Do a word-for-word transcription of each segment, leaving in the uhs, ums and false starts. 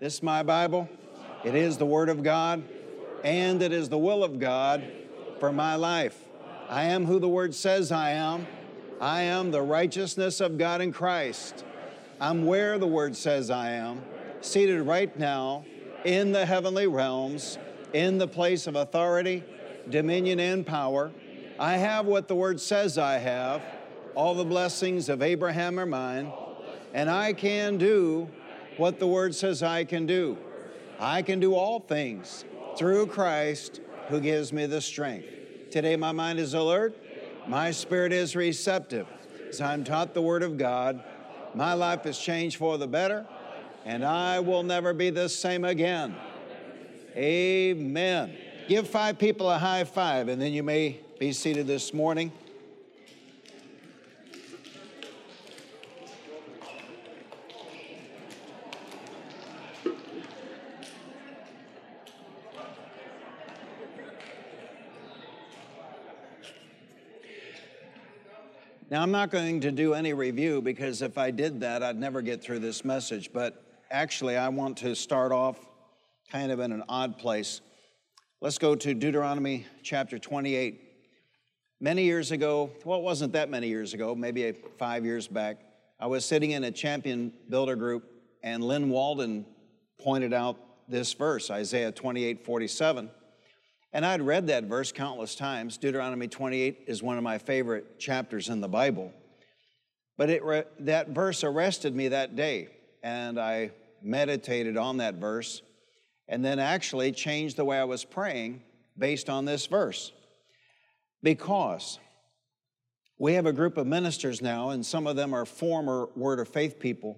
This is my Bible. It is the Word of God, and it is the will of God for my life. I am who the Word says I am. I am the righteousness of God in Christ. I'm where the Word says I am, seated right now in the heavenly realms, in the place of authority, dominion, and power. I have what the Word says I have. All the blessings of Abraham are mine, and I can do what the Word says I can do. I can do all things through Christ who gives me the strength. Today my mind is alert, my spirit is receptive. As I'm taught the Word of God, my life is changed for the better, and I will never be the same again. Amen. Give five people a high five, and then you may be seated this morning. Now, I'm not going to do any review, because if I did that, I'd never get through this message. But actually, I want to start off kind of in an odd place. Let's go to Deuteronomy chapter twenty-eight. Many years ago, well, it wasn't that many years ago, maybe five years back, I was sitting in a champion builder group, and Lynn Walden pointed out this verse, Isaiah twenty-eight forty-seven. And I'd read that verse countless times. Deuteronomy twenty-eight is one of my favorite chapters in the Bible. But it re- that verse arrested me that day, and I meditated on that verse, and then actually changed the way I was praying based on this verse. Because we have a group of ministers now, and some of them are former Word of Faith people,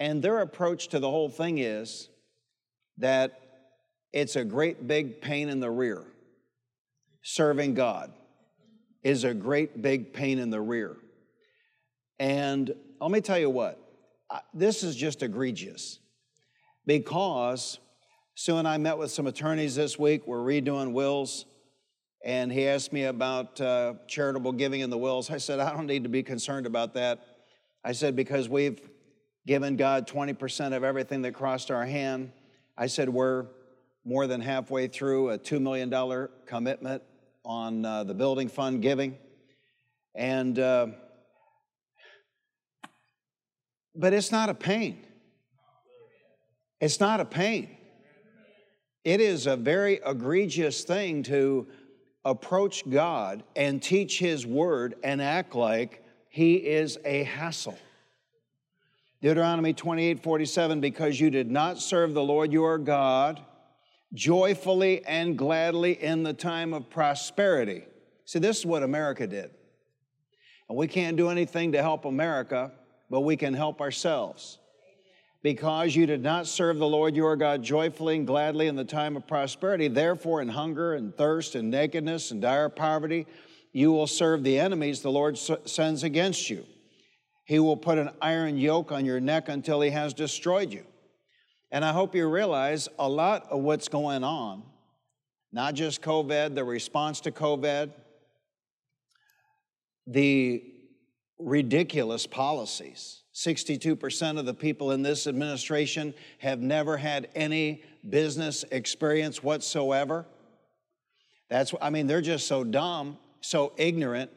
and their approach to the whole thing is that it's a great big pain in the rear. Serving God is a great big pain in the rear. And let me tell you what, this is just egregious, because Sue and I met with some attorneys this week. We're redoing wills, and he asked me about uh, charitable giving in the wills. I said, I don't need to be concerned about that. I said, because we've given God twenty percent of everything that crossed our hand. I said, we're more than halfway through a two million dollars commitment on uh, the building fund giving. And, uh, but it's not a pain. It's not a pain. It is a very egregious thing to approach God and teach His Word and act like He is a hassle. Deuteronomy twenty-eight forty-seven, because you did not serve the Lord your God joyfully and gladly in the time of prosperity. See, this is what America did. And we can't do anything to help America, but we can help ourselves. Because you did not serve the Lord your God joyfully and gladly in the time of prosperity, therefore in hunger and thirst and nakedness and dire poverty, you will serve the enemies the Lord sends against you. He will put an iron yoke on your neck until He has destroyed you. And I hope you realize a lot of what's going on, not just COVID, the response to COVID, the ridiculous policies. sixty-two percent of the people in this administration have never had any business experience whatsoever. That's, I mean, they're just so dumb, so ignorant.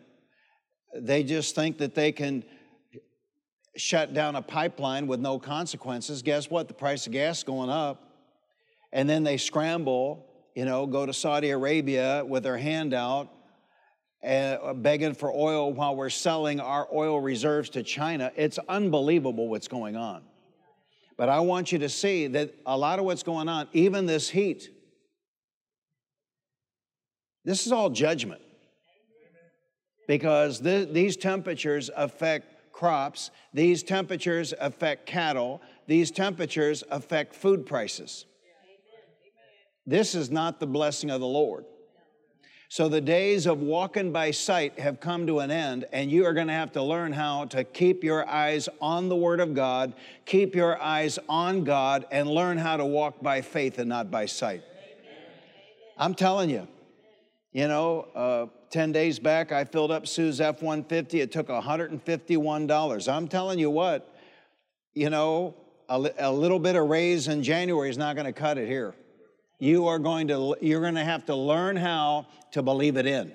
They just think that they can shut down a pipeline with no consequences. Guess what? The price of gas is going up. And then they scramble, you know, go to Saudi Arabia with their hand out, uh, begging for oil while we're selling our oil reserves to China. It's unbelievable what's going on. But I want you to see that a lot of what's going on, even this heat, this is all judgment. Because th- these temperatures affect crops, these temperatures affect cattle, these temperatures affect food prices. This is not the blessing of the Lord. So the days of walking by sight have come to an end, and you are going to have to learn how to keep your eyes on the Word of God, keep your eyes on God, and learn how to walk by faith and not by sight. I'm telling you, you know, uh, ten days back, I filled up Sue's F one fifty. It took one hundred fifty-one dollars. I'm telling you what, you know, a, a little bit of raise in January is not going to cut it here. You are going to, you're going to have to learn how to believe it in.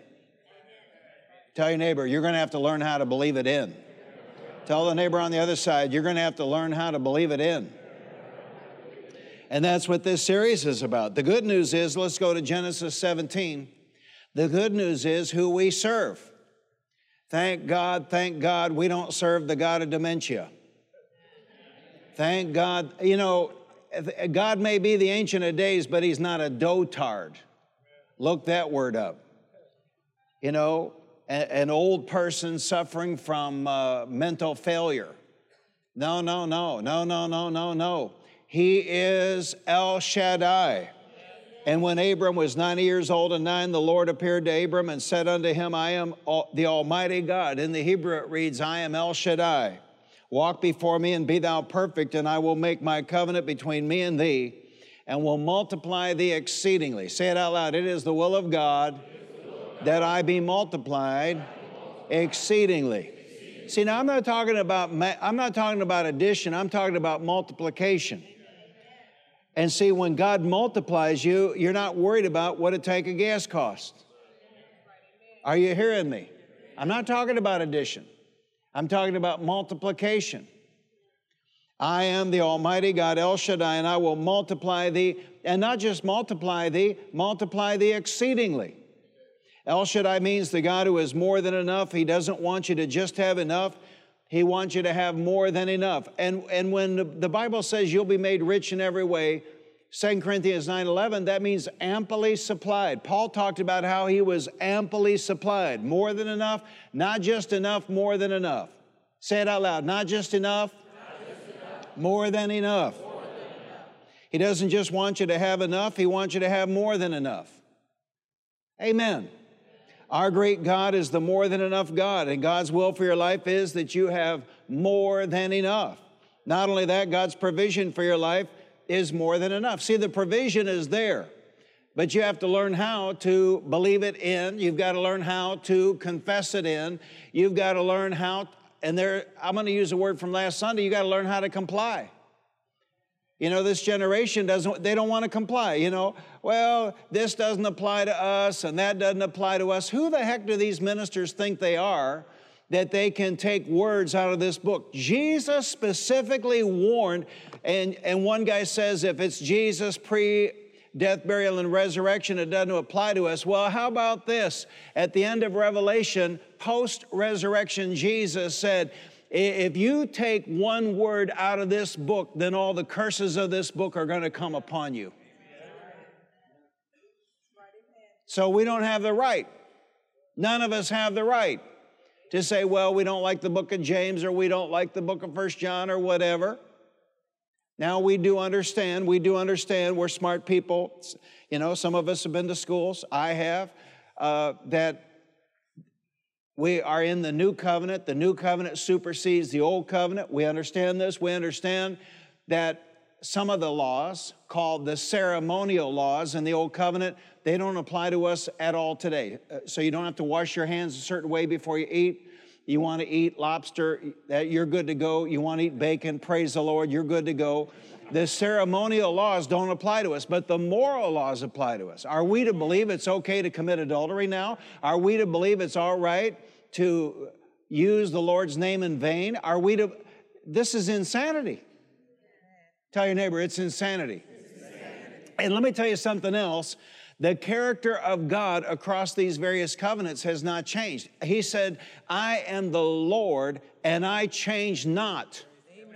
Tell your neighbor, you're going to have to learn how to believe it in. Tell the neighbor on the other side, you're going to have to learn how to believe it in. And that's what this series is about. The good news is, let's go to Genesis seventeen. The good news is who we serve. Thank God, thank God, we don't serve the God of dementia. Thank God. You know, God may be the Ancient of Days, but he's not a dotard. Look that word up. You know, an old person suffering from uh, mental failure. No, no, no, no, no, no, no, no. He is El Shaddai. And when Abram was ninety years old and nine, the Lord appeared to Abram and said unto him, I am the Almighty God. In the Hebrew it reads, I am El Shaddai. Walk before me and be thou perfect, and I will make my covenant between me and thee, and will multiply thee exceedingly. Say it out loud. It is the will of God, will of God that I be multiplied, I be multiplied. Exceedingly. exceedingly. See, now I'm not talking about I'm not talking about addition. I'm talking about multiplication. And see, when God multiplies you, you're not worried about what a tank of gas costs. Are you hearing me? I'm not talking about addition. I'm talking about multiplication. I am the Almighty God, El Shaddai, and I will multiply thee, and not just multiply thee, multiply thee exceedingly. El Shaddai means the God who is more than enough. He doesn't want you to just have enough. He wants you to have more than enough. And, and when the, the Bible says you'll be made rich in every way, Second Corinthians nine eleven, that means amply supplied. Paul talked about how he was amply supplied. More than enough, not just enough, more than enough. Say it out loud. Not just enough, not just enough. More than enough. More than enough. He doesn't just want you to have enough. He wants you to have more than enough. Amen. Our great God is the more than enough God, and God's will for your life is that you have more than enough. Not only that, God's provision for your life is more than enough. See, the provision is there, but you have to learn how to believe it in. You've got to learn how to confess it in. You've got to learn how, and there, I'm going to use a word from last Sunday, you've got to learn how to comply. You know, this generation doesn't, they don't want to comply. You know, well, this doesn't apply to us and that doesn't apply to us. Who the heck do these ministers think they are that they can take words out of this book? Jesus specifically warned, and, and one guy says, if it's Jesus pre-death, burial, and resurrection, it doesn't apply to us. Well, how about this? At the end of Revelation, post-resurrection, Jesus said, if you take one word out of this book, then all the curses of this book are going to come upon you. So we don't have the right. None of us have the right to say, well, we don't like the book of James, or we don't like the book of First John, or whatever. Now we do understand. We do understand. We're smart people. You know, some of us have been to schools. I have. Uh, that... We are in the new covenant. The new covenant supersedes the old covenant. We understand this. We understand that some of the laws, called the ceremonial laws in the old covenant, they don't apply to us at all today. So you don't have to wash your hands a certain way before you eat. You want to eat lobster, you're good to go. You want to eat bacon, praise the Lord, you're good to go. The ceremonial laws don't apply to us, but the moral laws apply to us. Are we to believe it's okay to commit adultery now? Are we to believe it's all right to use the Lord's name in vain? Are we to... This is insanity. Tell your neighbor, it's insanity. It's insanity. And let me tell you something else. The character of God across these various covenants has not changed. He said, I am the Lord, and I change not. Amen.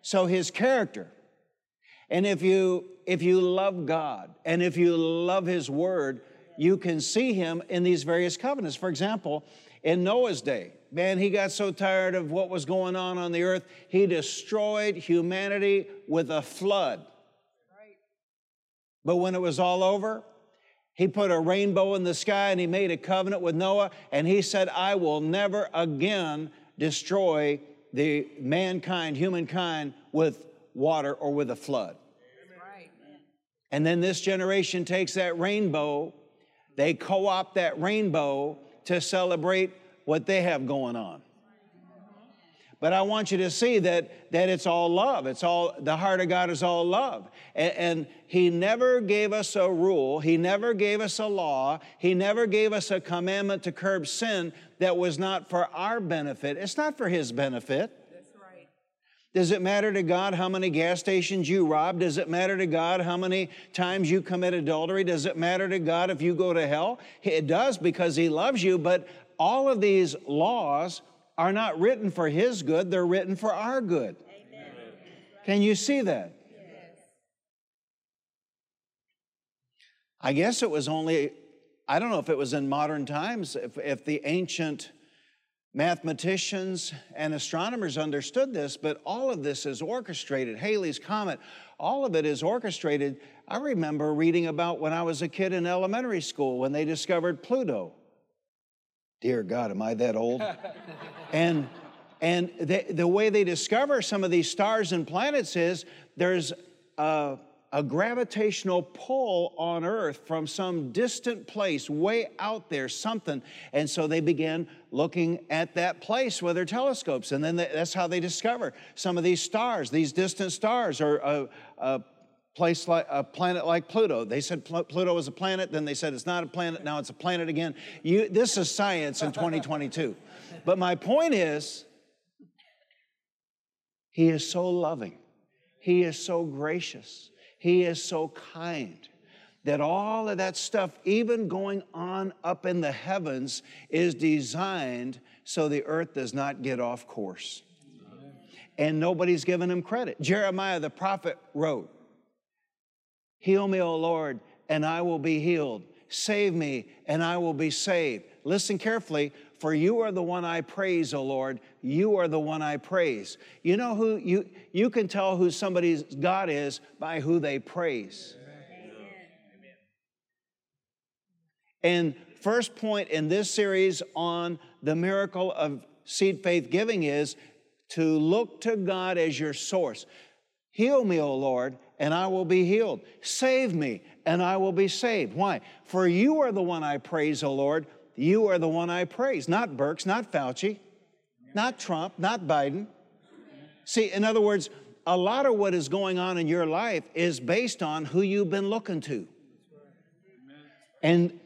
So his character. And if you, if you love God, and if you love his word, you can see him in these various covenants. For example, in Noah's day, man, he got so tired of what was going on on the earth, he destroyed humanity with a flood. But when it was all over, he put a rainbow in the sky and he made a covenant with Noah, and he said, I will never again destroy the mankind, humankind, with water or with a flood. Right. And then this generation takes that rainbow, they co-opt that rainbow to celebrate what they have going on. But I want you to see that, that it's all love. It's all, the heart of God is all love. And, and he never gave us a rule. He never gave us a law. He never gave us a commandment to curb sin that was not for our benefit. It's not for his benefit. Does it matter to God how many gas stations you rob? Does it matter to God how many times you commit adultery? Does it matter to God if you go to hell? It does, because he loves you, but all of these laws are not written for his good. They're written for our good. Amen. Can you see that? Yes. I guess it was only, I don't know if it was in modern times, if, if the ancient mathematicians and astronomers understood this, but all of this is orchestrated. Halley's Comet, all of it is orchestrated. I remember reading about when I was a kid in elementary school when they discovered Pluto. Dear God, am I that old? and and they, the way they discover some of these stars and planets is there's a, a gravitational pull on Earth from some distant place way out there, something. And so they began looking at that place with their telescopes. And then they, that's how they discover some of these stars, these distant stars, or a, a place like a planet like Pluto. They said Pl- Pluto was a planet, then they said it's not a planet, now it's a planet again. You, this is science in twenty twenty-two. But my point is, he is so loving. He is so gracious. He is so kind that all of that stuff, even going on up in the heavens, is designed so the earth does not get off course. Amen. And nobody's giving him credit. Jeremiah the prophet wrote, "Heal me, O Lord, and I will be healed. Save me, and I will be saved." Listen carefully. "For you are the one I praise, O Lord. You are the one I praise." You know who you, you can tell who somebody's God is by who they praise. Amen. And first point in this series on the miracle of seed faith giving is to look to God as your source. "Heal me, O Lord, and I will be healed. Save me, and I will be saved." Why? "For you are the one I praise, O Lord. You are the one I praise." Not Birx, not Fauci, not Trump, not Biden. See, in other words, a lot of what is going on in your life is based on who you've been looking to. And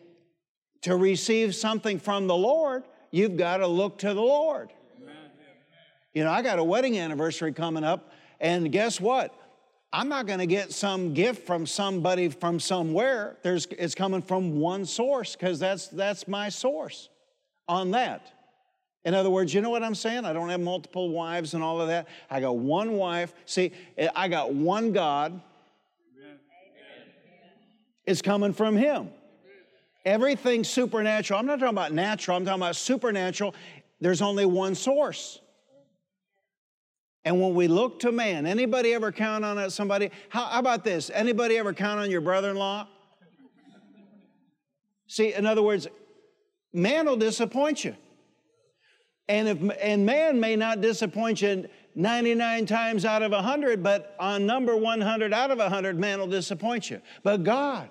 to receive something from the Lord, you've got to look to the Lord. You know, I got a wedding anniversary coming up, and guess what? I'm not going to get some gift from somebody from somewhere. There's, it's coming from one source, because that's, that's my source on that. In other words, you know what I'm saying? I don't have multiple wives and all of that. I got one wife. See, I got one God. Amen. It's coming from him. Everything supernatural. I'm not talking about natural. I'm talking about supernatural. There's only one source. And when we look to man, anybody ever count on somebody? How, how about this? Anybody ever count on your brother-in-law? See, in other words, man will disappoint you. And, if, and man may not disappoint you ninety-nine times out of one hundred, but on number one hundred out of one hundred, man will disappoint you. But God,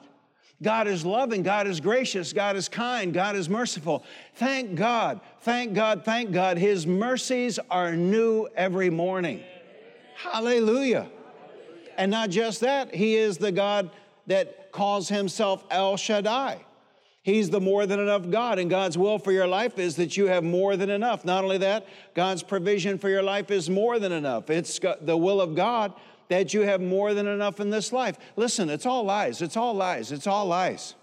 God is loving, God is gracious, God is kind, God is merciful. Thank God, thank God, thank God. His mercies are new every morning. Hallelujah. Hallelujah. And not just that, he is the God that calls himself El Shaddai. He's the more than enough God, and God's will for your life is that you have more than enough. Not only that, God's provision for your life is more than enough. It's the will of God that you have more than enough in this life. Listen, it's all lies. It's all lies. It's all lies.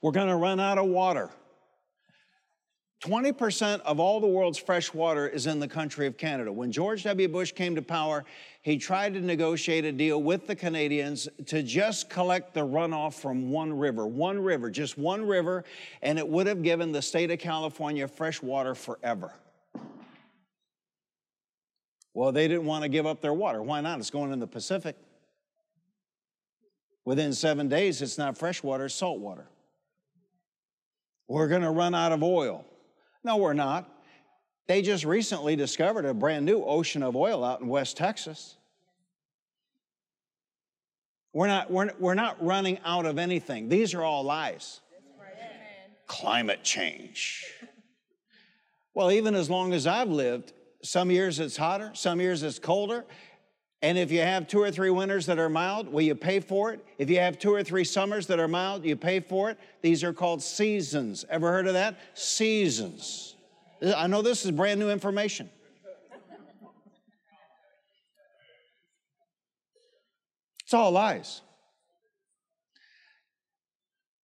We're going to run out of water. twenty percent of all the world's fresh water is in the country of Canada. When George W. Bush came to power, he tried to negotiate a deal with the Canadians to just collect the runoff from one river, one river, just one river, and it would have given the state of California fresh water forever. Well, they didn't want to give up their water. Why not? It's going in the Pacific. Within seven days, it's not fresh water, it's salt water. We're going to run out of oil. No, we're not. They just recently discovered a brand new ocean of oil out in West Texas. We're not, we're, we're not running out of anything. These are all lies. Climate change. Well, even as long as I've lived, some years it's hotter, some years it's colder. And if you have two or three winters that are mild, well, you pay for it. If you have two or three summers that are mild, you pay for it. These are called seasons. Ever heard of that? Seasons. I know this is brand new information. It's all lies.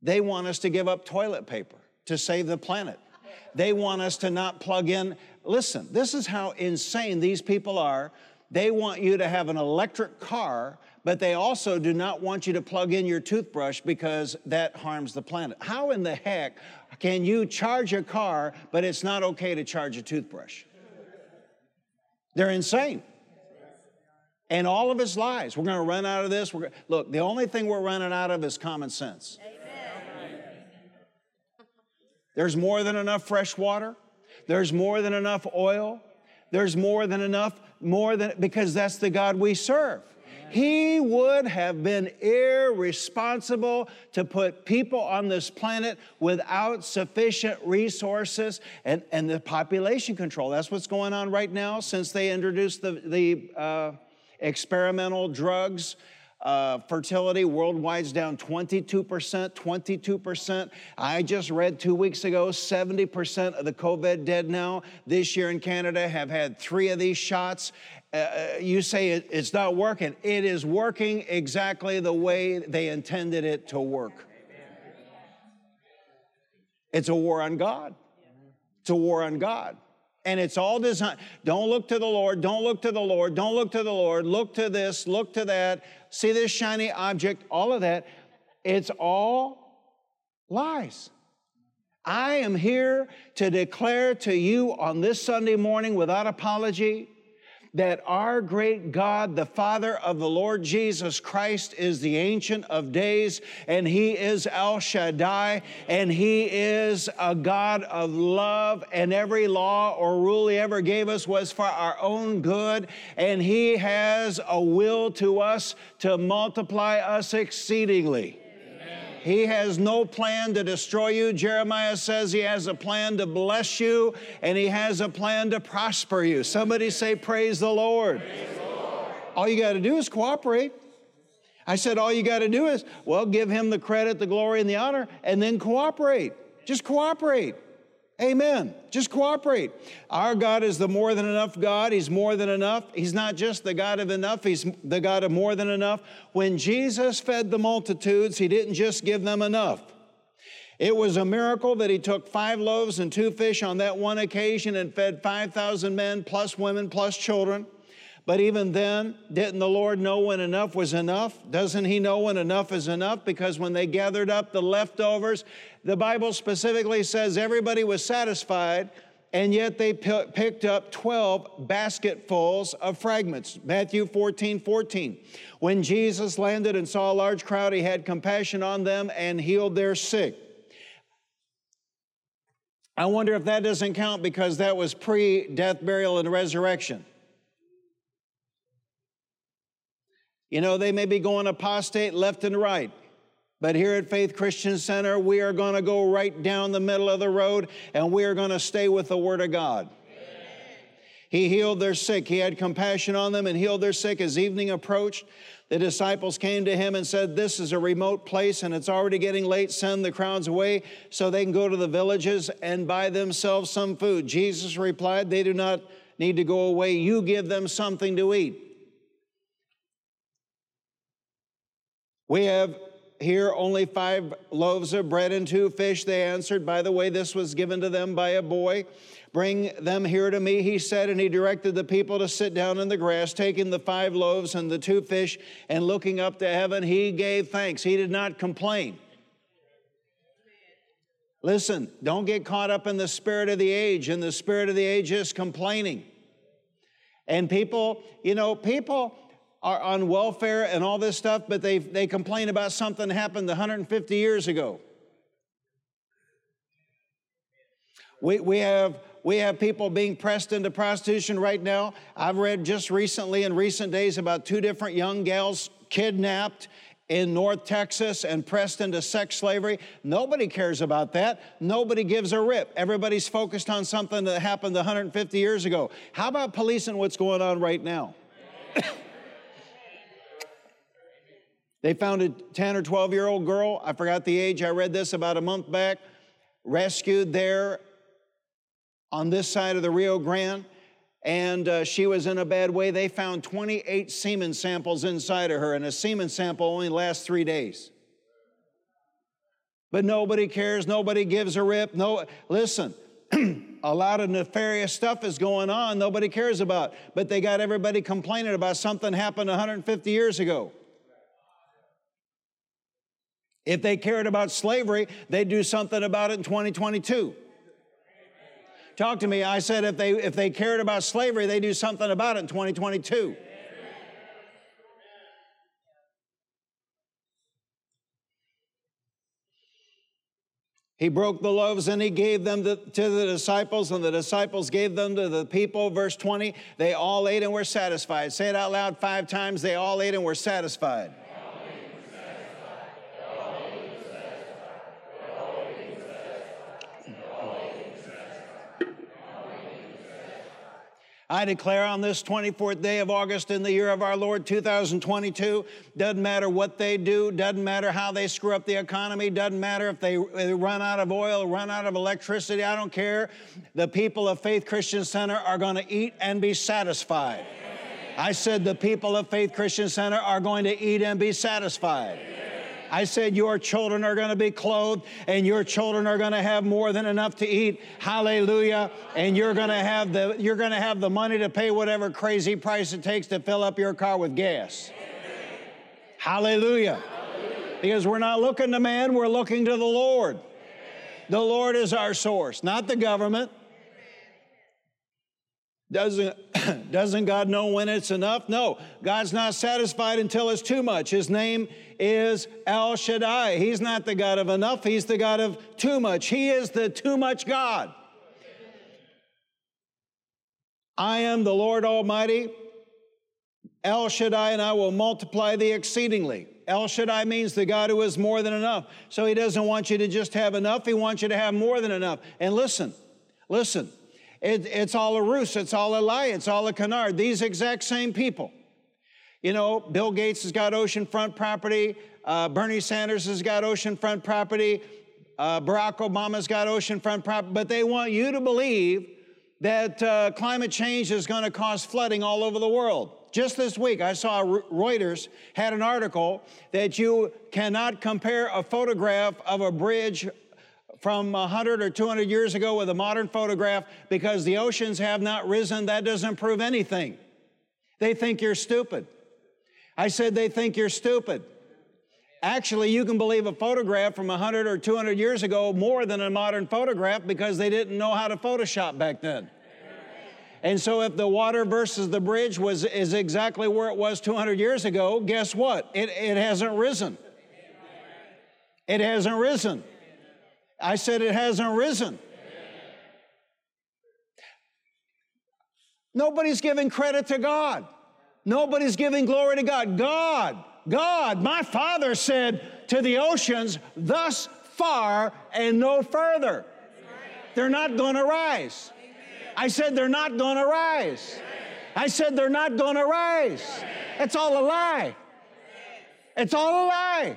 They want us to give up toilet paper to save the planet. They want us to not plug in. Listen, this is how insane these people are. They want you to have an electric car, but they also do not want you to plug in your toothbrush because that harms the planet. How in the heck can you charge a car, but it's not okay to charge a toothbrush? They're insane. And all of it's lies. We're going to run out of this. We're gonna, look, the only thing we're running out of is common sense. Amen. There's more than enough fresh water. There's more than enough oil. There's more than enough, more than, because that's the God we serve. Amen. He would have been irresponsible to put people on this planet without sufficient resources and, and the population control. That's what's going on right now since they introduced the, the uh, experimental drugs. Uh, fertility worldwide's down twenty-two percent, twenty-two percent. I just read two weeks ago, seventy percent of the COVID dead now this year in Canada have had three of these shots. Uh, you say it, it's not working. It is working exactly the way they intended it to work. It's a war on God. It's a war on God. And it's all designed. Don't look to the Lord. Don't look to the Lord. Don't look to the Lord. Look to this. Look to that. See this shiny object. All of that. It's all lies. I am here to declare to you on this Sunday morning without apology that our great God, the Father of the Lord Jesus Christ, is the Ancient of Days, and He is El Shaddai, and He is a God of love, and every law or rule He ever gave us was for our own good, and He has a will to us to multiply us exceedingly. He has no plan to destroy you. Jeremiah says He has a plan to bless you, and He has a plan to prosper you. Somebody say, praise the Lord. Praise the Lord. All you got to do is cooperate. I said all you got to do is, well, give Him the credit, the glory, and the honor, and then cooperate. Just cooperate. Amen. Just cooperate. Our God is the more than enough God. He's more than enough. He's not just the God of enough. He's the God of more than enough. When Jesus fed the multitudes, He didn't just give them enough. It was a miracle that He took five loaves and two fish on that one occasion and fed five thousand men plus women plus children. But even then, didn't the Lord know when enough was enough? Doesn't He know when enough is enough? Because when they gathered up the leftovers, the Bible specifically says everybody was satisfied, and yet they p- picked up twelve basketfuls of fragments. Matthew fourteen fourteen. When Jesus landed and saw a large crowd, He had compassion on them and healed their sick. I wonder if that doesn't count because that was pre-death, burial, and resurrection. You know, they may be going apostate left and right, but here at Faith Christian Center, we are going to go right down the middle of the road, and we are going to stay with the Word of God. Amen. He healed their sick. He had compassion on them and healed their sick. As evening approached, the disciples came to Him and said, this is a remote place, and it's already getting late. Send the crowds away so they can go to the villages and buy themselves some food. Jesus replied, they do not need to go away. You give them something to eat. We have here only five loaves of bread and two fish, they answered. By the way, this was given to them by a boy. Bring them here to me, He said, and He directed the people to sit down in the grass, taking the five loaves and the two fish, and looking up to heaven, He gave thanks. He did not complain. Listen, don't get caught up in the spirit of the age, and the spirit of the age is complaining. And people, you know, people... are on welfare and all this stuff, but they they complain about something that happened one hundred fifty years ago. We we have we have people being pressed into prostitution right now. I've read just recently in recent days about two different young gals kidnapped in North Texas and Preston to sex slavery. Nobody cares about that. Nobody gives a rip. Everybody's focused on something that happened one hundred fifty years ago. How about policing what's going on right now? They found a ten or twelve-year-old girl, I forgot the age, I read this about a month back, rescued there on this side of the Rio Grande, and uh, she was in a bad way. They found twenty-eight semen samples inside of her, and a semen sample only lasts three days. But nobody cares, nobody gives a rip. No, listen, a lot of nefarious stuff is going on nobody cares about, but they got everybody complaining about something happened one hundred fifty years ago. If they cared about slavery, they'd do something about it in twenty twenty-two. Talk to me. I said if they, if they cared about slavery, they'd do something about it in twenty twenty-two. He broke the loaves and he gave them to the disciples, and the disciples gave them to the people. Verse twenty, they all ate and were satisfied. Say it out loud five times. They all ate and were satisfied. I declare on this twenty-fourth day of August in the year of our Lord, two thousand twenty-two, doesn't matter what they do, doesn't matter how they screw up the economy, doesn't matter if they run out of oil, run out of electricity, I don't care. The people of Faith Christian Center are going to eat and be satisfied. Amen. I said the people of Faith Christian Center are going to eat and be satisfied. Amen. I said your children are going to be clothed, and your children are going to have more than enough to eat. Hallelujah. And you're going to have the you're going to have the money to pay whatever crazy price it takes to fill up your car with gas. Hallelujah. Hallelujah. Because we're not looking to man, we're looking to the Lord. Amen. The Lord is our source, not the government. Doesn't, doesn't God know when it's enough? No, God's not satisfied until it's too much. His name is El Shaddai. He's not the God of enough. He's the God of too much. He is the too much God. I am the Lord Almighty, El Shaddai, and I will multiply thee exceedingly. El Shaddai means the God who is more than enough. So he doesn't want you to just have enough. He wants you to have more than enough. And listen, listen. It, it's all a ruse. It's all a lie. It's all a canard. These exact same people. You know, Bill Gates has got oceanfront property. Uh, Bernie Sanders has got oceanfront property. Uh, Barack Obama's got oceanfront property. But they want you to believe that uh, climate change is going to cause flooding all over the world. Just this week, I saw Reuters had an article that you cannot compare a photograph of a bridge from one hundred or two hundred years ago with a modern photograph because the oceans have not risen. That doesn't prove anything. They think you're stupid. I said they think you're stupid. Actually, you can believe a photograph from one hundred or two hundred years ago more than a modern photograph because they didn't know how to Photoshop back then. And so if the water versus the bridge was is exactly where it was two hundred years ago, guess what? It, it hasn't risen. It hasn't risen. I said it hasn't risen. Amen. Nobody's giving credit to God. Nobody's giving glory to God. God, God, my Father said to the oceans, thus far and no further. They're not going to rise. I said they're not going to rise. I said they're not going to rise. It's all a lie. It's all a lie.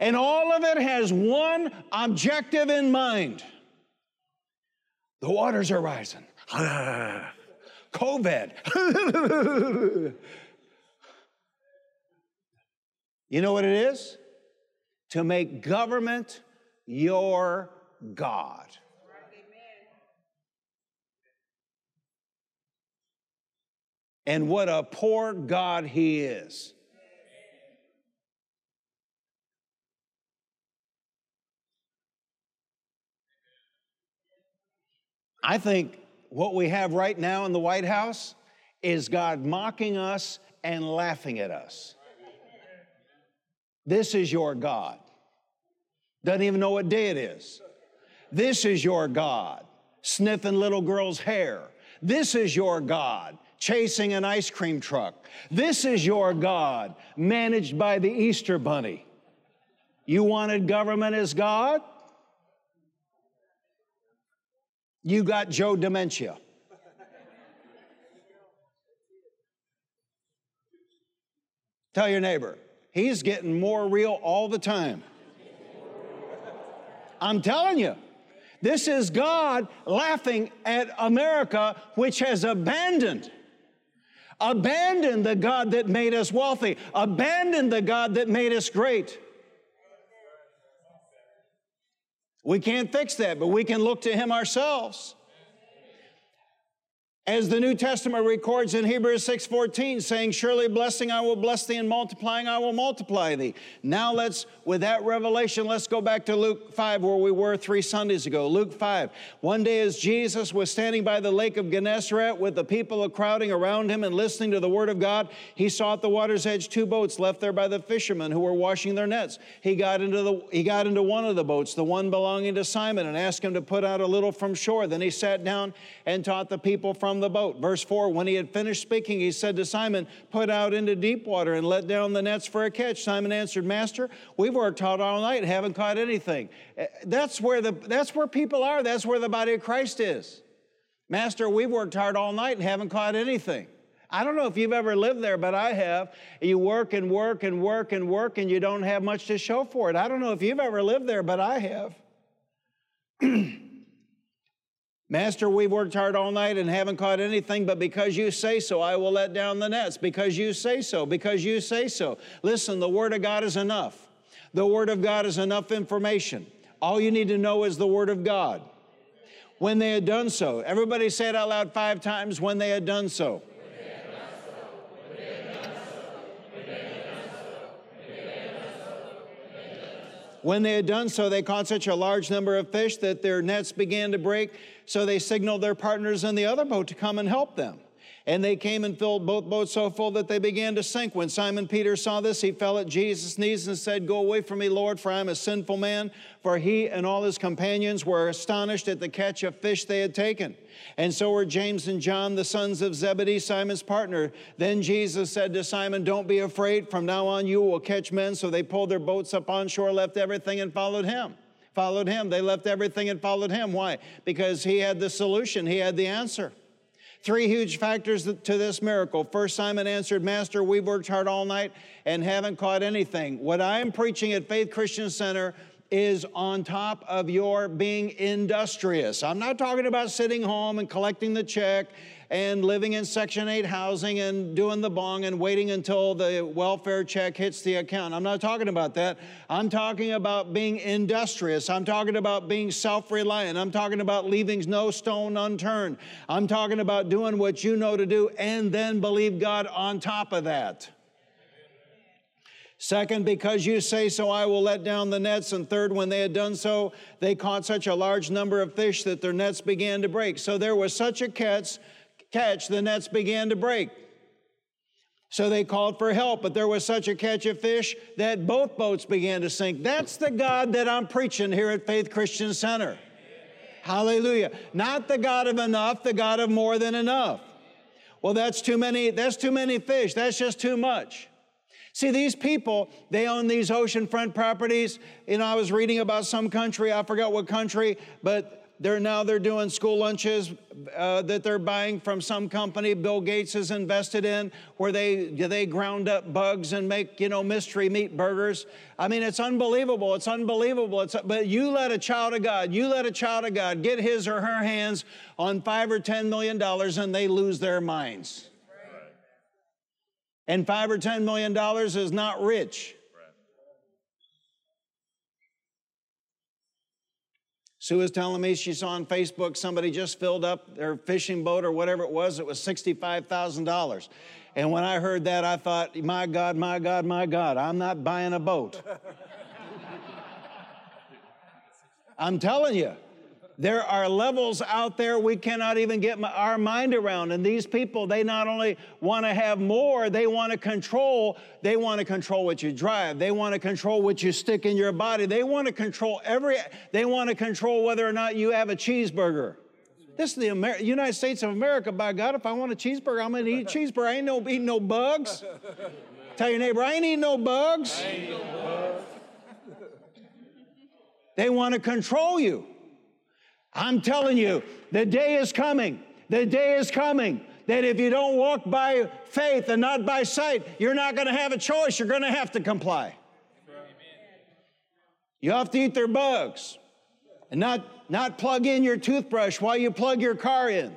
And all of it has one objective in mind. The waters are rising. COVID. You know what it is? To make government your God. And what a poor God he is. I think what we have right now in the White House is God mocking us and laughing at us. This is your God. Doesn't even know what day it is. This is your God. Sniffing little girls' hair. This is your God. chasing an ice cream truck. This is your God, managed by the Easter Bunny. You wanted government as God? You got Joe Dementia. Tell your neighbor, he's getting more real all the time. I'm telling you, this is God laughing at America, which has abandoned Abandon the God that made us wealthy. Abandon the God that made us great. We can't fix that, but we can look to Him ourselves. As the New Testament records in Hebrews six fourteen, saying, surely blessing I will bless thee, and multiplying I will multiply thee. Now let's, with that revelation, let's go back to Luke five, where we were three Sundays ago. Luke five, one day as Jesus was standing by the lake of Gennesaret with the people crowding around Him and listening to the Word of God, He saw at the water's edge two boats left there by the fishermen who were washing their nets. He got into the he got into one of the boats, the one belonging to Simon, and asked him to put out a little from shore. Then He sat down and taught the people from the boat. Verse four, when He had finished speaking, He said to Simon, put out into deep water and let down the nets for a catch. Simon answered, Master, we've worked hard all night and haven't caught anything. That's where the that's where people are. That's where the body of Christ is. Master, we've worked hard all night and haven't caught anything. I don't know if you've ever lived there, but I have. You work and work and work and work and you don't have much to show for it. I don't know if you've ever lived there, but I have. Master, we've worked hard all night and haven't caught anything, but because you say so, I will let down the nets. Because you say so, because you say so. Listen, the Word of God is enough. The Word of God is enough information. All you need to know is the Word of God. When they had done so, everybody say it out loud five times, when they had done so. When they had done so, they caught such a large number of fish that their nets began to break, so they signaled their partners in the other boat to come and help them. And they came and filled both boats so full that they began to sink. When Simon Peter saw this, he fell at Jesus' knees and said, go away from me, Lord, for I am a sinful man. For he and all his companions were astonished at the catch of fish they had taken. And so were James and John, the sons of Zebedee, Simon's partner. Then Jesus said to Simon, don't be afraid. From now on you will catch men. So they pulled their boats up on shore, left everything, and followed him. Followed him. They left everything and followed him. Why? Because he had the solution. He had the answer. Three huge factors to this miracle. First, Simon answered, Master, we've worked hard all night and haven't caught anything. What I'm preaching at Faith Christian Center is on top of your being industrious. I'm not talking about sitting home and collecting the check and living in Section eight housing and doing the bong and waiting until the welfare check hits the account. I'm not talking about that. I'm talking about being industrious. I'm talking about being self-reliant. I'm talking about leaving no stone unturned. I'm talking about doing what you know to do and then believe God on top of that. Second, because you say so, I will let down the nets. And third, when they had done so, they caught such a large number of fish that their nets began to break. So there was such a catch, catch, the nets began to break. So they called for help, but there was such a catch of fish that both boats began to sink. That's the God that I'm preaching here at Faith Christian Center. Hallelujah. Not the God of enough, the God of more than enough. Well, that's too many, that's too many fish. That's just too much. See, these people, they own these oceanfront properties. You know, I was reading about some country, I forgot what country, but they're now they're doing school lunches uh, that they're buying from some company Bill Gates is invested in, where they they ground up bugs and make, you know, mystery meat burgers. I mean, it's unbelievable. It's unbelievable. It's, but you let a child of God, you let a child of God get his or her hands on five or ten million dollars and they lose their minds. And five or ten million dollars is not rich. Right. Sue was telling me she saw on Facebook somebody just filled up their fishing boat or whatever it was. It was sixty-five thousand dollars. And when I heard that, I thought, my God, my God, my God, I'm not buying a boat. I'm telling you. There are levels out there we cannot even get my, our mind around. And these people, they not only want to have more, they want to control. They want to control what you drive. They want to control what you stick in your body. They want to control every, they want to control whether or not you have a cheeseburger. That's right. This is the Amer- United States of America. By God, if I want a cheeseburger, I'm going to eat a cheeseburger. I ain't no eating no bugs. Tell your neighbor, I ain't eating no bugs. I ain't no bugs. They want to control you. I'm telling you, the day is coming. The day is coming that if you don't walk by faith and not by sight, you're not going to have a choice. You're going to have to comply. Amen. You have to eat their bugs. And not, not plug in your toothbrush while you plug your car in.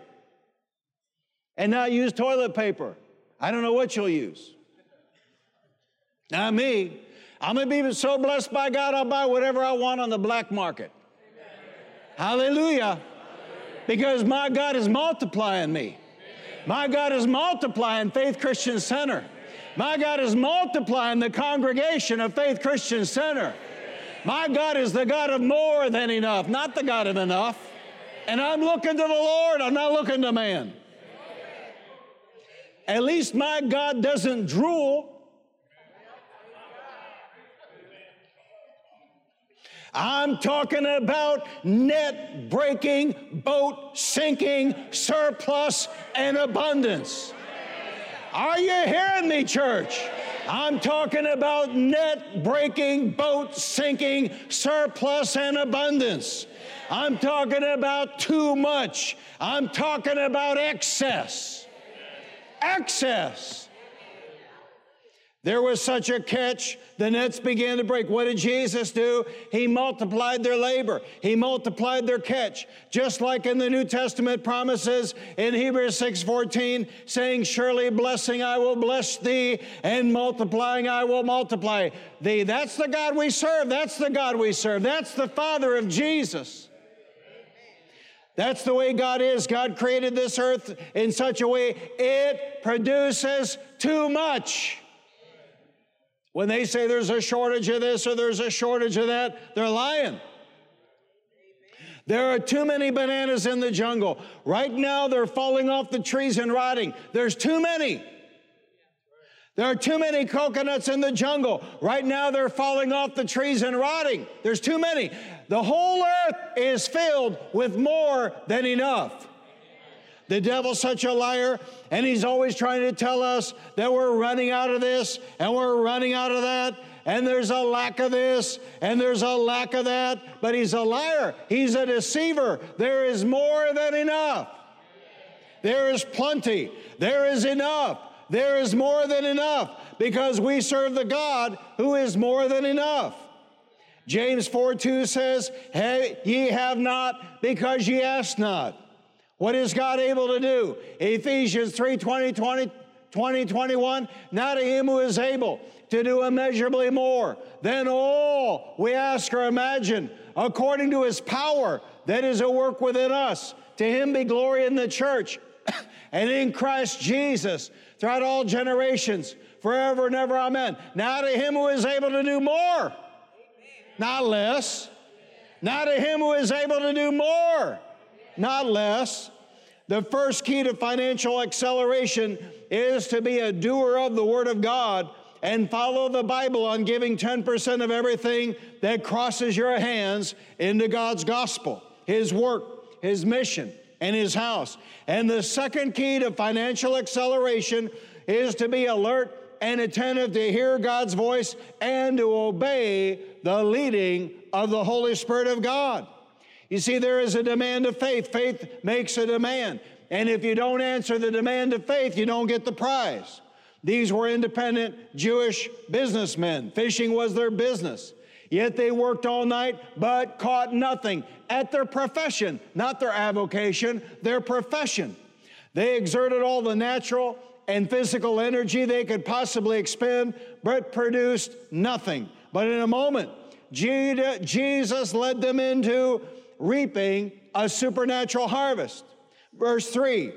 And not use toilet paper. I don't know what you'll use. Not me. I'm going to be so blessed by God, I'll buy whatever I want on the black market. Hallelujah. Hallelujah. Because my God is multiplying me. Amen. My God is multiplying Faith Christian Center. Amen. My God is multiplying the congregation of Faith Christian Center. My God is the God of more than enough, not the God of enough. And I'm looking to the Lord. I'm not looking to man. At least my God doesn't drool. I'm talking about net breaking, boat sinking, surplus, and abundance. Are you hearing me, church? I'm talking about net breaking, boat sinking, surplus, and abundance. I'm talking about too much. I'm talking about excess. Excess. There was such a catch, the nets began to break. What did Jesus do? He multiplied their labor. He multiplied their catch. Just like in the New Testament promises in Hebrews six fourteen, saying, surely blessing I will bless thee, and multiplying I will multiply thee. That's the God we serve. That's the God we serve. That's the Father of Jesus. That's the way God is. God created this earth in such a way it produces too much. When they say there's a shortage of this or there's a shortage of that, they're lying. There are too many bananas in the jungle. Right now, they're falling off the trees and rotting. There's too many. There are too many coconuts in the jungle. Right now, they're falling off the trees and rotting. There's too many. The whole earth is filled with more than enough. The devil's such a liar, and he's always trying to tell us that we're running out of this, and we're running out of that, and there's a lack of this, and there's a lack of that. But he's a liar. He's a deceiver. There is more than enough. There is plenty. There is enough. There is more than enough, because we serve the God who is more than enough. James four two says, hey, ye have not because ye ask not. What is God able to do? Ephesians three twenty, twenty, twenty, twenty-one, now to him who is able to do immeasurably more than all we ask or imagine, according to his power that is at work within us. To him be glory in the church and in Christ Jesus throughout all generations, forever and ever, amen. Now to him who is able to do more, not less. Now to him who is able to do more, not less. The first key to financial acceleration is to be a doer of the Word of God and follow the Bible on giving ten percent of everything that crosses your hands into God's gospel, His work, His mission, and His house. And the second key to financial acceleration is to be alert and attentive to hear God's voice and to obey the leading of the Holy Spirit of God. You see, there is a demand of faith. Faith makes a demand. And if you don't answer the demand of faith, you don't get the prize. These were independent Jewish businessmen. Fishing was their business. Yet they worked all night but caught nothing at their profession, not their avocation, their profession. They exerted all the natural and physical energy they could possibly expend but produced nothing. But in a moment, Jesus led them into reaping a supernatural harvest. Verse three,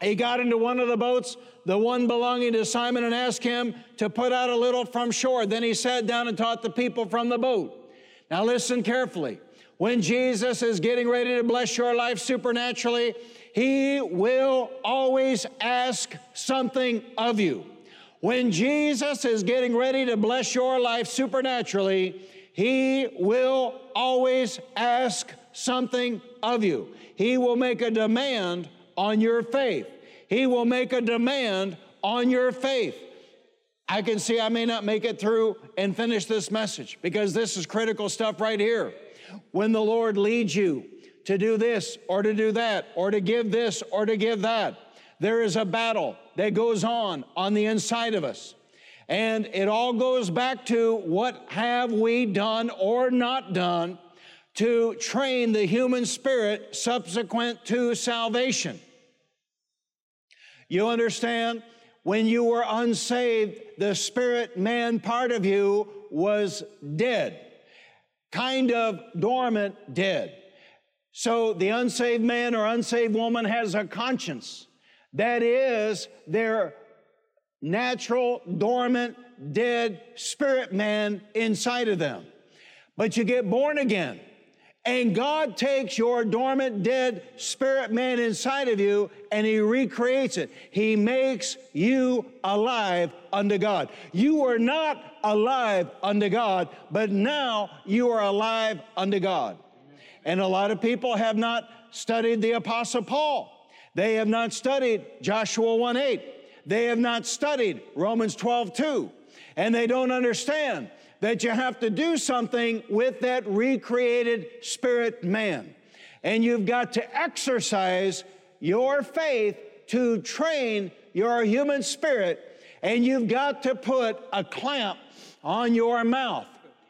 he got into one of the boats, the one belonging to Simon, and asked him to put out a little from shore. Then he sat down and taught the people from the boat. Now listen carefully. When Jesus is getting ready to bless your life supernaturally, he will always ask something of you. When Jesus is getting ready to bless your life supernaturally, he will always ask something of you. He will make a demand on your faith. He will make a demand on your faith. I can see I may not make it through and finish this message because this is critical stuff right here. When the Lord leads you to do this or to do that or to give this or to give that, there is a battle that goes on on the inside of us. And it all goes back to what have we done or not done to train the human spirit subsequent to salvation. You understand? When you were unsaved, the spirit man part of you was dead, kind of dormant dead. So the unsaved man or unsaved woman has a conscience. That is their natural, dormant, dead spirit man inside of them. But you get born again, and God takes your dormant, dead spirit man inside of you, and He recreates it. He makes you alive unto God. You were not alive unto God, but now you are alive unto God. And a lot of people have not studied the Apostle Paul. They have not studied Joshua one eight. They have not studied Romans twelve two. And they don't understand that you have to do something with that recreated spirit man. And you've got to exercise your faith to train your human spirit, and you've got to put a clamp on your mouth.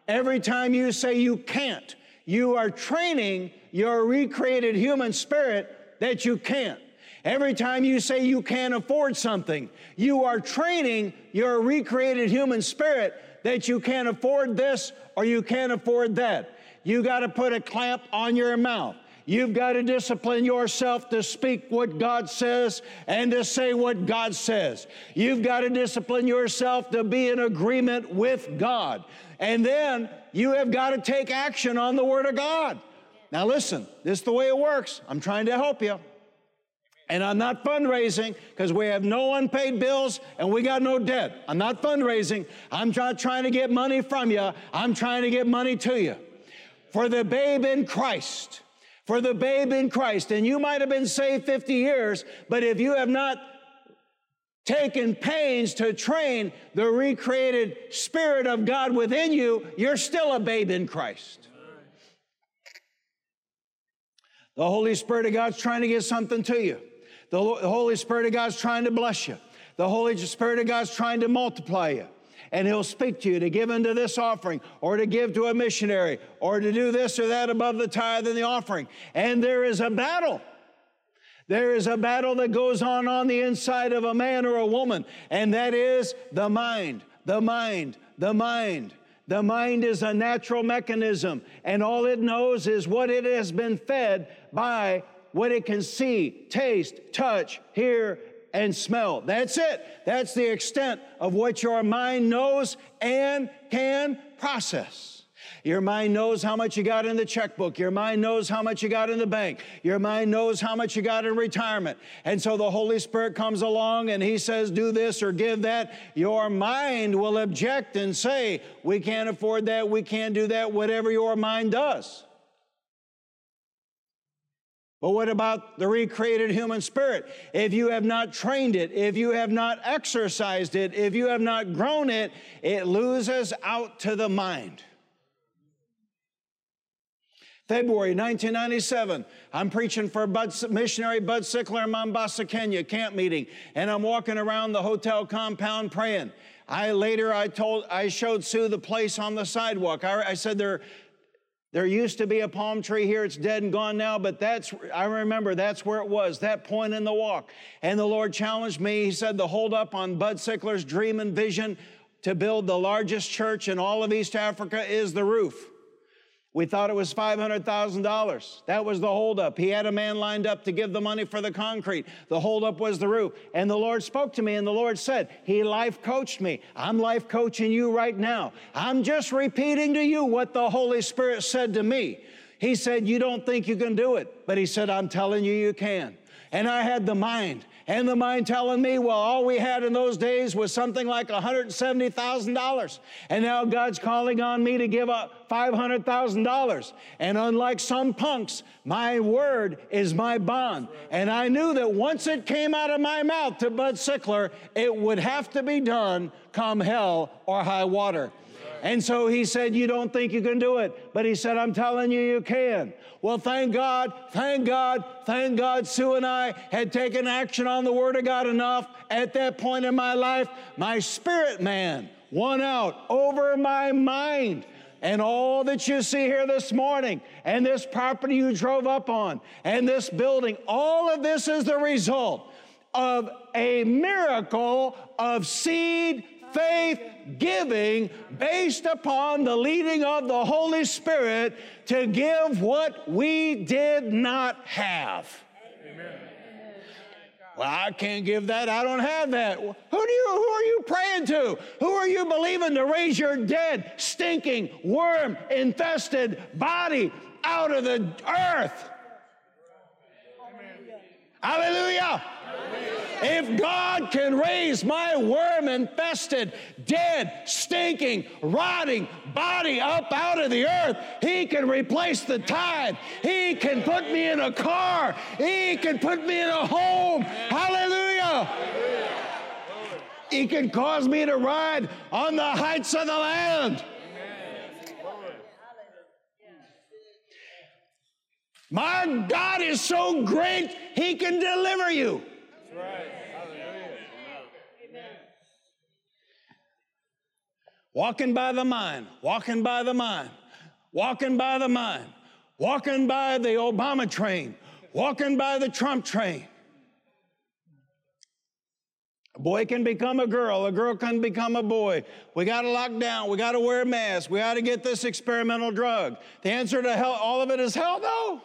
Every time you say you can't, you are training your recreated human spirit that you can't. Every time you say you can't afford something, you are training your recreated human spirit that you can't afford this or you can't afford that. You got to put a clamp on your mouth. You've got to discipline yourself to speak what God says and to say what God says. You've got to discipline yourself to be in agreement with God. And then you have got to take action on the Word of God. Now listen, this is the way it works. I'm trying to help you. And I'm not fundraising because we have no unpaid bills and we got no debt. I'm not fundraising. I'm not trying to get money from you. I'm trying to get money to you. For the babe in Christ, for the babe in Christ, and you might have been saved fifty years, but if you have not taken pains to train the recreated Spirit of God within you, you're still a babe in Christ. The Holy Spirit of God's trying to get something to you. The Holy Spirit of God's trying to bless you. The Holy Spirit of God's trying to multiply you. And He'll speak to you to give into this offering or to give to a missionary or to do this or that above the tithe and the offering. And there is a battle. There is a battle that goes on on the inside of a man or a woman, and that is the mind, the mind, the mind. The mind is a natural mechanism, and all it knows is what it has been fed by what it can see, taste, touch, hear, and smell. That's it. That's the extent of what your mind knows and can process. Your mind knows how much you got in the checkbook. Your mind knows how much you got in the bank. Your mind knows how much you got in retirement. And so the Holy Spirit comes along and He says, do this or give that. Your mind will object and say, we can't afford that, we can't do that, whatever your mind does. But what about the recreated human spirit? If you have not trained it, if you have not exercised it, if you have not grown it, it loses out to the mind. February nineteen ninety-seven, I'm preaching for Bud, missionary Bud Sickler in Mombasa, Kenya, camp meeting, and I'm walking around the hotel compound praying. I later I told I showed Sue the place on the sidewalk. I, I said there, there used to be a palm tree here. It's dead and gone now, but that's I remember that's where it was. That point in the walk, and the Lord challenged me. He said the hold up on Bud Sickler's dream and vision to build the largest church in all of East Africa is the roof. We thought it was five hundred thousand dollars. That was the holdup. He had a man lined up to give the money for the concrete. The holdup was the roof. And the Lord spoke to me, and the Lord said, He life coached me. I'm life coaching you right now. I'm just repeating to you what the Holy Spirit said to me. He said, you don't think you can do it, but He said, I'm telling you, you can. And I had the mind, and the mind telling me, well, all we had in those days was something like one hundred seventy thousand dollars, and now God's calling on me to give up five hundred thousand dollars. And unlike some punks, my word is my bond. And I knew that once it came out of my mouth to Bud Sickler, it would have to be done come hell or high water. And so he said, you don't think you can do it. But he said, I'm telling you, you can. Well, thank God, thank God, thank God Sue and I had taken action on the Word of God enough at that point in my life. My spirit man won out over my mind. And all that you see here this morning, and this property you drove up on, and this building, all of this is the result of a miracle of seed faith giving based upon the leading of the Holy Spirit to give what we did not have. Amen. Well, I can't give that. I don't have that. Who do you? Who are you praying to? Who are you believing to raise your dead, stinking, worm-infested body out of the earth? Amen. Hallelujah. If God can raise my worm-infested, dead, stinking, rotting body up out of the earth, He can replace the tithe. He can put me in a car. He can put me in a home. Hallelujah. He can cause me to ride on the heights of the land. My God is so great, He can deliver you. Right. Hallelujah. Amen. Walking by the mind, walking by the mind, walking by the mind, walking by the Obama train, walking by the Trump train. A boy can become a girl, a girl can become a boy. We got to lock down, we got to wear masks, we got to get this experimental drug. The answer to hell, all of it is hell, though.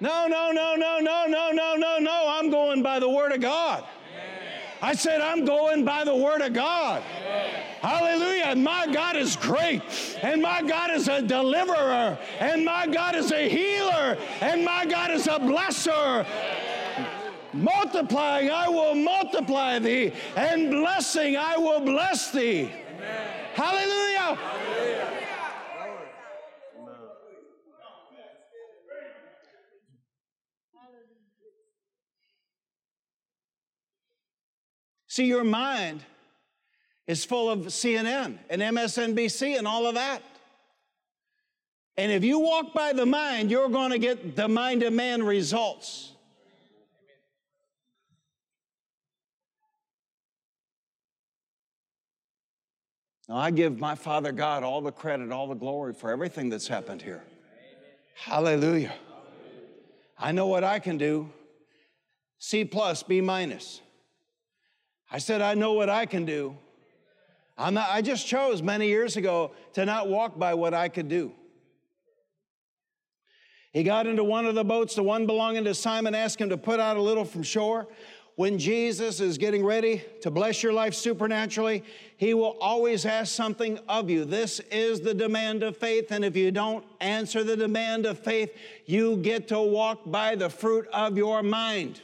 No, no, no, no, no, no, no, no, no. I'm going by the Word of God. Amen. I said, I'm going by the Word of God. Amen. Hallelujah. And my God is great. And my God is a deliverer. And my God is a healer. And my God is a blesser. Amen. Multiplying, I will multiply thee. And blessing, I will bless thee. Amen. Hallelujah. Hallelujah. See, your mind is full of C N N and M S N B C and all of that. And if you walk by the mind, you're going to get the mind of man results. Now, I give my Father God all the credit, all the glory for everything that's happened here. Hallelujah. I know what I can do. C plus, B minus. I said, I know what I can do. I'm not, I just chose many years ago to not walk by what I could do. He got into one of the boats, the one belonging to Simon, asked him to put out a little from shore. When Jesus is getting ready to bless your life supernaturally, He will always ask something of you. This is the demand of faith, and if you don't answer the demand of faith, you get to walk by the fruit of your mind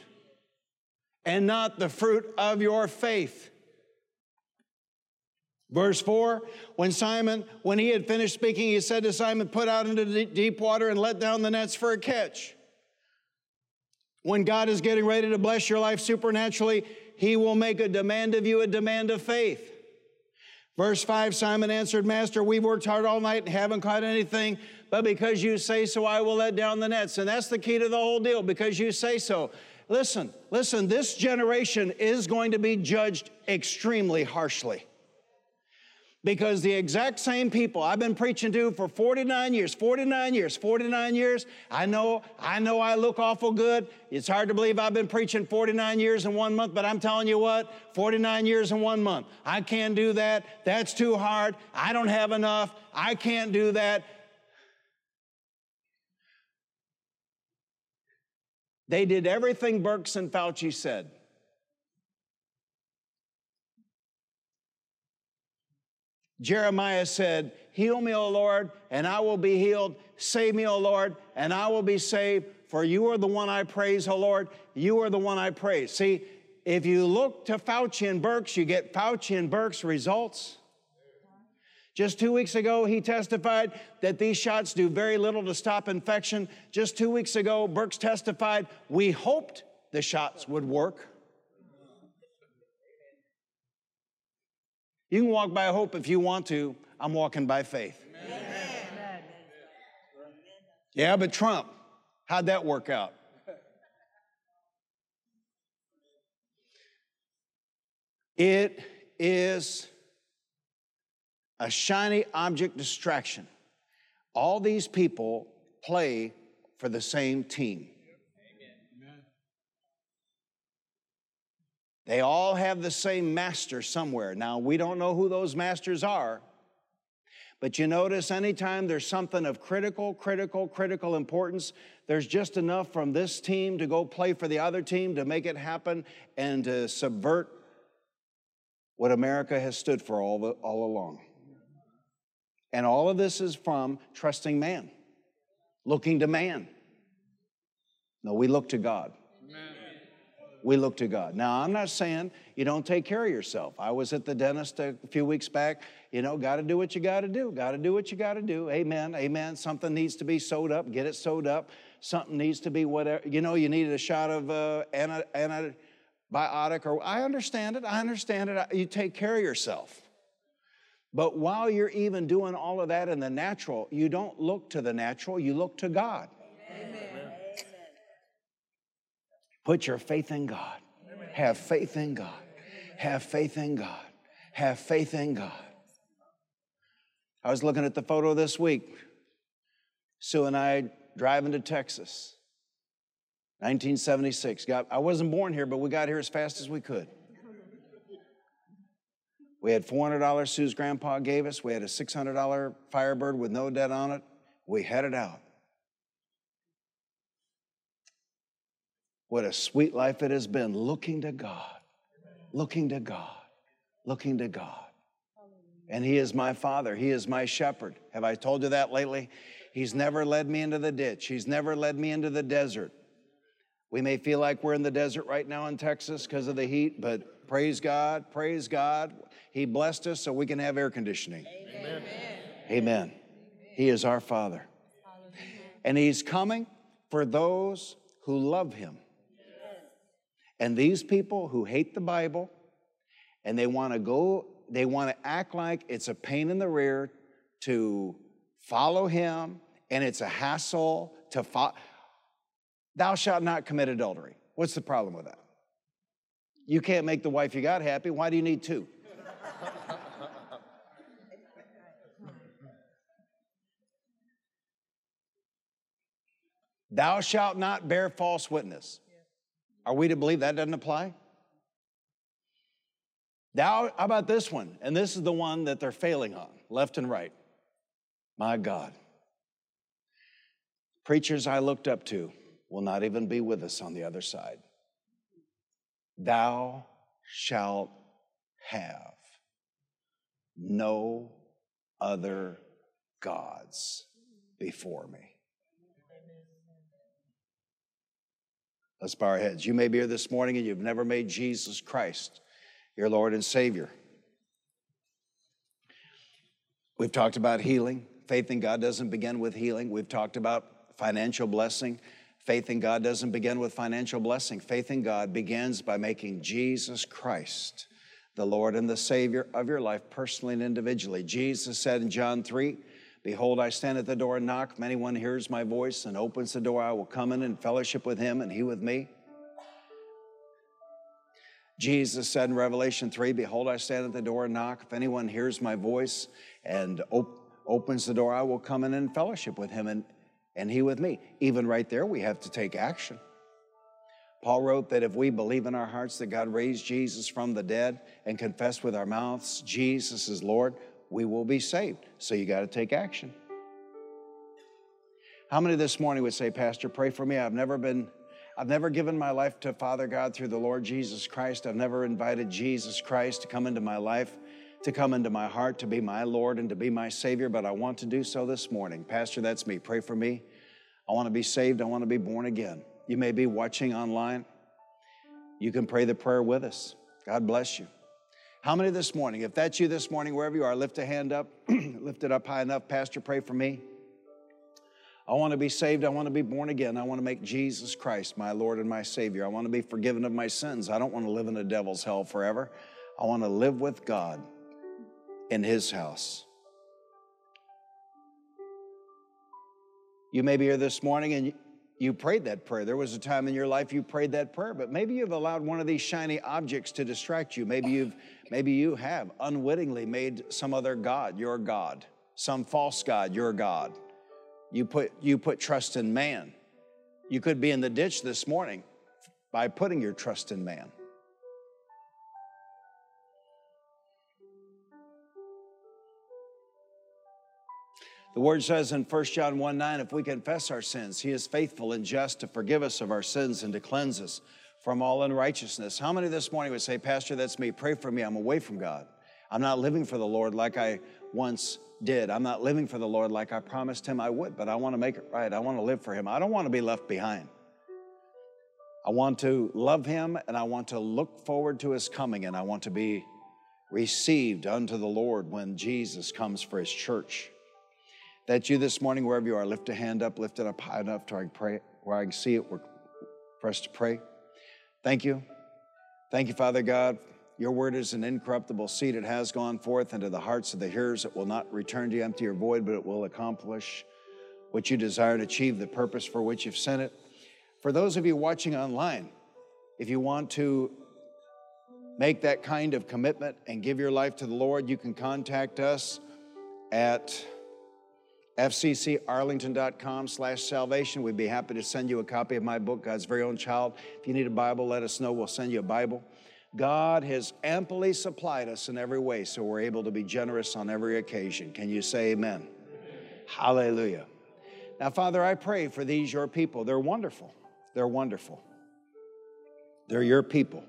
and not the fruit of your faith. Verse four, when Simon, when he had finished speaking, he said to Simon, put out into the deep water and let down the nets for a catch. When God is getting ready to bless your life supernaturally, He will make a demand of you, a demand of faith. Verse five, Simon answered, Master, we've worked hard all night and haven't caught anything, but because you say so, I will let down the nets. And that's the key to the whole deal, because you say so. Listen, listen, this generation is going to be judged extremely harshly, because the exact same people I've been preaching to for forty-nine years, forty-nine years, forty-nine years, I know, I know I look awful good. It's hard to believe I've been preaching forty-nine years in one month, but I'm telling you what, forty-nine years in one month. I can't do that. That's too hard. I don't have enough. I can't do that. They did everything Birx and Fauci said. Jeremiah said, heal me, O Lord, and I will be healed. Save me, O Lord, and I will be saved. for you are the one I praise, O Lord. You are the one I praise. See, if you look to Fauci and Birx, you get Fauci and Birx results. Just two weeks ago, he testified that these shots do very little to stop infection. Just two weeks ago, Birx testified, we hoped the shots would work. You can walk by hope if you want to. I'm walking by faith. Amen. Amen. Yeah, but Trump, how'd that work out? It is a shiny object distraction. All these people play for the same team. Amen. They all have the same master somewhere. Now, we don't know who those masters are, but you notice anytime there's something of critical, critical, critical importance, there's just enough from this team to go play for the other team to make it happen and to subvert what America has stood for all, the, all along. And all of this is from trusting man, looking to man. No, we look to God. Amen. We look to God. Now, I'm not saying you don't take care of yourself. I was at the dentist a few weeks back. You know, got to do what you got to do. Got to do what you got to do. Amen, amen. Something needs to be sewed up. Get it sewed up. Something needs to be whatever. You know, you needed a shot of uh, anti, anti, biotic. Or I understand it. I understand it. I, you take care of yourself. But while you're even doing all of that in the natural, you don't look to the natural, you look to God. Amen. Amen. Put your faith in God. Amen. Have faith in God. Amen. Have faith in God. Have faith in God. I was looking at the photo this week. Sue and I driving to Texas. nineteen seventy-six. God, I wasn't born here, but we got here as fast as we could. We had four hundred dollars Sue's grandpa gave us. We had a six hundred dollars Firebird with no debt on it. We headed out. What a sweet life it has been, looking to God, looking to God, looking to God. And He is my Father. He is my shepherd. Have I told you that lately? He's never led me into the ditch. He's never led me into the desert. We may feel like we're in the desert right now in Texas because of the heat, but praise God, praise God. He blessed us so we can have air conditioning. Amen. Amen. Amen. He is our Father. Hallelujah. And He's coming for those who love Him. Yes. And these people who hate the Bible and they want to go, they want to act like it's a pain in the rear to follow Him and it's a hassle to follow. Thou shalt not commit adultery. What's the problem with that? You can't make the wife you got happy. Why do you need two? Thou shalt not bear false witness. Are we to believe that doesn't apply? Thou, how about this one? And this is the one that they're failing on, left and right. My God. Preachers I looked up to will not even be with us on the other side. Thou shalt have no other gods before me. Let's bow our heads. You may be here this morning and you've never made Jesus Christ your Lord and Savior. We've talked about healing. Faith in God doesn't begin with healing. We've talked about financial blessing. Faith in God doesn't begin with financial blessing. Faith in God begins by making Jesus Christ the Lord and the Savior of your life, personally and individually. Jesus said in John three, behold, I stand at the door and knock. If anyone hears my voice and opens the door, I will come in and fellowship with him and he with me. Jesus said in Revelation three, behold, I stand at the door and knock. If anyone hears my voice and op- opens the door, I will come in and fellowship with him and And he with me. Even right there, we have to take action. Paul wrote that if we believe in our hearts that God raised Jesus from the dead and confess with our mouths, Jesus is Lord, we will be saved. So you got to take action. How many this morning would say, Pastor, pray for me. I've never been, I've never given my life to Father God through the Lord Jesus Christ. I've never invited Jesus Christ to come into my life, to come into my heart, to be my Lord and to be my Savior, but I want to do so this morning. Pastor, that's me. Pray for me. I want to be saved. I want to be born again. You may be watching online. You can pray the prayer with us. God bless you. How many this morning? If that's you this morning, wherever you are, lift a hand up. Lift it up high enough. Pastor, pray for me. I want to be saved. I want to be born again. I want to make Jesus Christ my Lord and my Savior. I want to be forgiven of my sins. I don't want to live in the devil's hell forever. I want to live with God in His house. You may be here this morning and you prayed that prayer. There was a time in your life you prayed that prayer, but maybe you've allowed one of these shiny objects to distract you. Maybe you've, maybe you have unwittingly made some other god your God, some false god your God. You put, you put trust in man. You could be in the ditch this morning by putting your trust in man. The Word says in First John one nine, if we confess our sins, He is faithful and just to forgive us of our sins and to cleanse us from all unrighteousness. How many this morning would say, Pastor, that's me. Pray for me. I'm away from God. I'm not living for the Lord like I once did. I'm not living for the Lord like I promised Him I would, but I want to make it right. I want to live for Him. I don't want to be left behind. I want to love Him, and I want to look forward to His coming, and I want to be received unto the Lord when Jesus comes for His church. That's you this morning, wherever you are, lift a hand up, lift it up high enough to where I can pray, where I can see it, for us to pray. Thank you. Thank you, Father God. Your word is an incorruptible seed. It has gone forth into the hearts of the hearers. It will not return to you empty or void, but it will accomplish what you desire and achieve the purpose for which you've sent it. For those of you watching online, if you want to make that kind of commitment and give your life to the Lord, you can contact us at F C C Arlington dot com slash salvation. We'd be happy to send you a copy of my book, God's Very Own Child. If you need a Bible, let us know. We'll send you a Bible. God has amply supplied us in every way, so we're able to be generous on every occasion. Can you say amen? Amen. Hallelujah. Now, Father, I pray for these, your people. They're wonderful. They're wonderful. They're your people.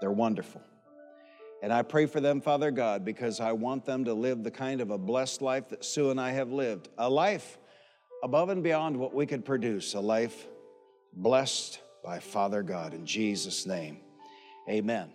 They're wonderful. And I pray for them, Father God, because I want them to live the kind of a blessed life that Sue and I have lived, a life above and beyond what we could produce, a life blessed by Father God. In Jesus' name, amen.